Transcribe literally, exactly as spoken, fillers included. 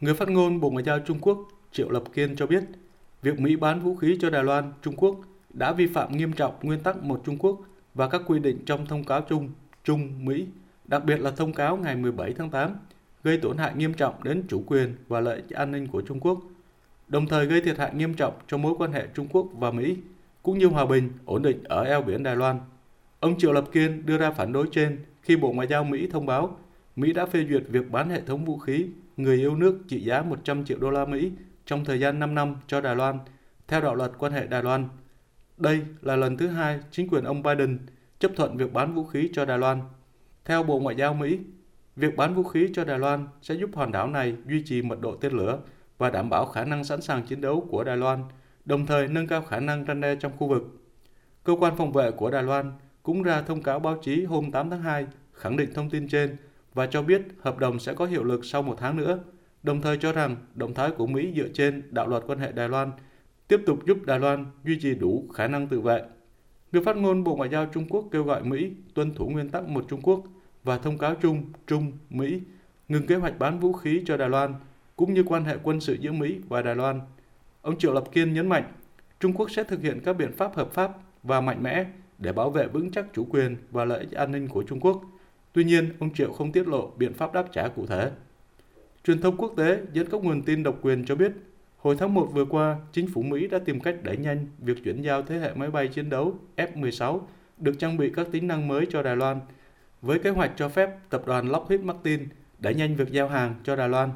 Người phát ngôn Bộ Ngoại giao Trung Quốc Triệu Lập Kiên cho biết, việc Mỹ bán vũ khí cho Đài Loan, Trung Quốc đã vi phạm nghiêm trọng nguyên tắc một Trung Quốc và các quy định trong thông cáo chung, Trung, Mỹ, đặc biệt là thông cáo ngày mười bảy tháng tám, gây tổn hại nghiêm trọng đến chủ quyền và lợi ích an ninh của Trung Quốc, đồng thời gây thiệt hại nghiêm trọng cho mối quan hệ Trung Quốc và Mỹ, cũng như hòa bình, ổn định ở eo biển Đài Loan. Ông Triệu Lập Kiên đưa ra phản đối trên khi Bộ Ngoại giao Mỹ thông báo Mỹ đã phê duyệt việc bán hệ thống vũ khí người yêu nước trị giá một trăm triệu đô la Mỹ trong thời gian năm năm cho Đài Loan, theo đạo luật quan hệ Đài Loan. Đây là lần thứ hai chính quyền ông Biden chấp thuận việc bán vũ khí cho Đài Loan. Theo Bộ Ngoại giao Mỹ, việc bán vũ khí cho Đài Loan sẽ giúp hòn đảo này duy trì mật độ tên lửa và đảm bảo khả năng sẵn sàng chiến đấu của Đài Loan, đồng thời nâng cao khả năng răn đe trong khu vực. Cơ quan phòng vệ của Đài Loan cũng ra thông cáo báo chí hôm tám tháng hai khẳng định thông tin trên và cho biết hợp đồng sẽ có hiệu lực sau một tháng nữa, đồng thời cho rằng động thái của Mỹ dựa trên đạo luật quan hệ Đài Loan tiếp tục giúp Đài Loan duy trì đủ khả năng tự vệ. Người phát ngôn Bộ Ngoại giao Trung Quốc kêu gọi Mỹ tuân thủ nguyên tắc một Trung Quốc và thông cáo chung, Trung, Mỹ, ngừng kế hoạch bán vũ khí cho Đài Loan, cũng như quan hệ quân sự giữa Mỹ và Đài Loan. Ông Triệu Lập Kiên nhấn mạnh, Trung Quốc sẽ thực hiện các biện pháp hợp pháp và mạnh mẽ để bảo vệ vững chắc chủ quyền và lợi ích an ninh của Trung Quốc. Tuy nhiên, ông Triệu không tiết lộ biện pháp đáp trả cụ thể. Truyền thông quốc tế dẫn các nguồn tin độc quyền cho biết, hồi tháng một vừa qua, chính phủ Mỹ đã tìm cách đẩy nhanh việc chuyển giao thế hệ máy bay chiến đấu F mười sáu được trang bị các tính năng mới cho Đài Loan, với kế hoạch cho phép tập đoàn Lockheed Martin đẩy nhanh việc giao hàng cho Đài Loan.